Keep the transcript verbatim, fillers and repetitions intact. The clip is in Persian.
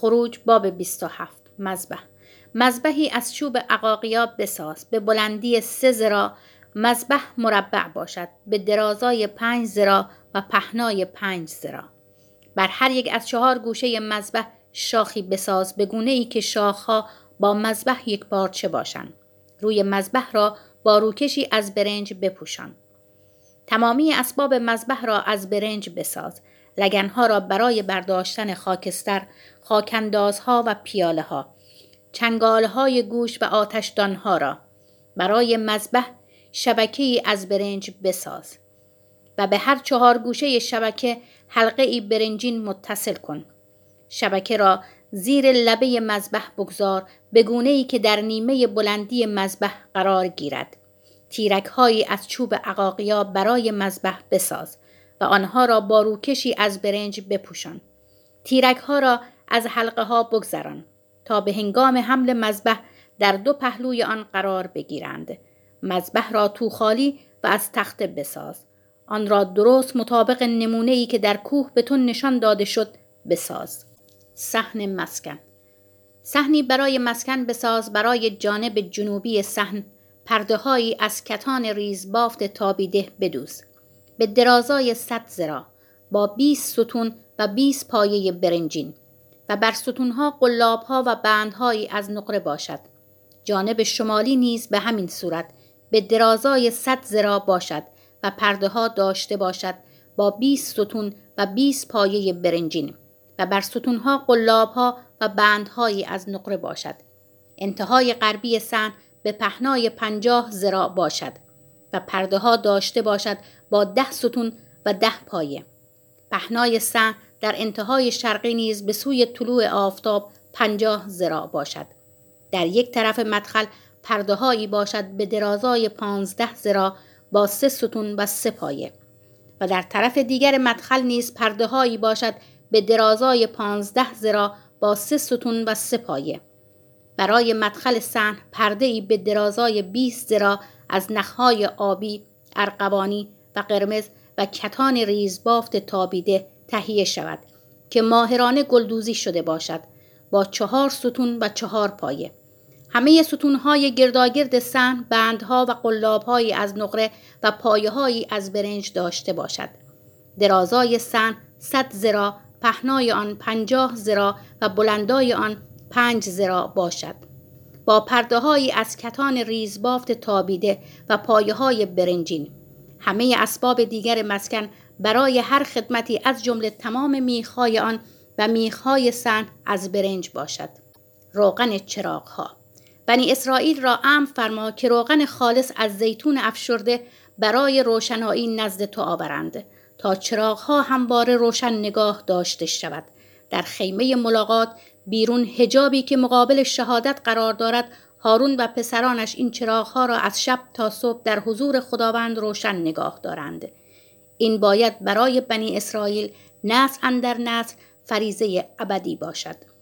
خروج باب بیست و هفت. مذبح. مذبحی از چوب عقاقیا بساز، به بلندی سه ذراع مذبح مربع باشد، به درازای پنج ذراع و پهنای پنج ذراع. بر هر یک از چهار گوشه مذبح شاخی بساز، به گونه‌ای که شاخها با مذبح یکپارچه باشند. روی مذبح را با روکشی از برنج بپوشان. تمامی اسباب مذبح را از برنج بساز. لگنها را برای برداشتن خاکستر، خاکندازها و پیاله ها، چنگالهای گوشت و آتشدانها را. برای مذبح شبکه‌ای از برنج بساز و به هر چهار گوشه شبکه حلقه‌ای برنجین متصل کن. شبکه را زیر لبه مذبح بگذار، به گونه‌ای که در نیمه بلندی مذبح قرار گیرد. تیرک‌هایی از چوب عقاقیا برای مذبح بساز و آنها را با روکشی از برنج بپوشان. تیرک‌ها را از حلقه ها بگذران تا به هنگام حمل مذبح در دو پهلوی آن قرار بگیرند. مذبح را تو خالی و از تخته بساز. آن را درست مطابق نمونه‌ای که در کوه به تو نشان داده شد بساز. صحن مسکن. صحنی برای مسکن بساز. برای جانب جنوبی صحن پرده‌هایی از کتان ریزبافت تابیده بدوز، به درازای صد ذراع، با بیست ستون و بیست پایه برنجین و بر ستونها قلاب‌ها و بندهایی از نقره باشد. جانب شمالی نیز به همین صورت به درازای صد ذراع باشد و پرده‌ها داشته باشد، با بیست ستون و بیست پایه برنجین و بر ستونها قلاب‌ها و بندهایی از نقره باشد. انتهای غربی صحن به پهنای پنجاه ذراع باشد و پرده‌ها داشته باشد، با ده ستون و ده پایه. پهنای صحن در انتهای شرقی نیز به سوی طلوع آفتاب پنجاه ذراع باشد. در یک طرف مدخل پرده‌هایی باشد به درازای پانزده ذراع، با سه ستون و سه پایه و در طرف دیگر مدخل نیز پرده‌هایی باشد به درازای پانزده ذراع، با سه ستون و سه پایه. برای مدخل صحن پرده‌ای به درازای بیست ذراع از نخ‌های آبی، ارغوانی و قرمز و کتان ریزبافت تابیده تهیه شود که ماهرانه گلدوزی شده باشد، با چهار ستون و چهار پایه. همه ستون‌های گرداگرد صحن بندها و قلاب‌هایی از نقره و پایه‌هایی از برنج داشته باشد. درازای صحن صد ذراع، پهنای آن پنجاه ذراع و بلندای آن پنج ذراع باشد، با پرده‌هایی از کتان ریزبافت تابیده و پایه‌های برنجین. همه اسباب دیگر مسکن برای هر خدمتی از جمله تمام میخ‌های آن و میخ‌های صحن از برنج باشد. روغن چراغ‌ها. بنی اسرائیل را امر فرما که روغن خالص از زیتون افشرده برای روشنایی نزد تو آورند تا چراغ‌ها همواره روشن نگاه داشته شود. در خیمه ملاقات بیرون حجابی که مقابل شهادت قرار دارد، هارون و پسرانش این چراغ‌ها را از شب تا صبح در حضور خداوند روشن نگاه دارند. این باید برای بنی اسرائیل نسل اندر نسل فریضه ابدی باشد.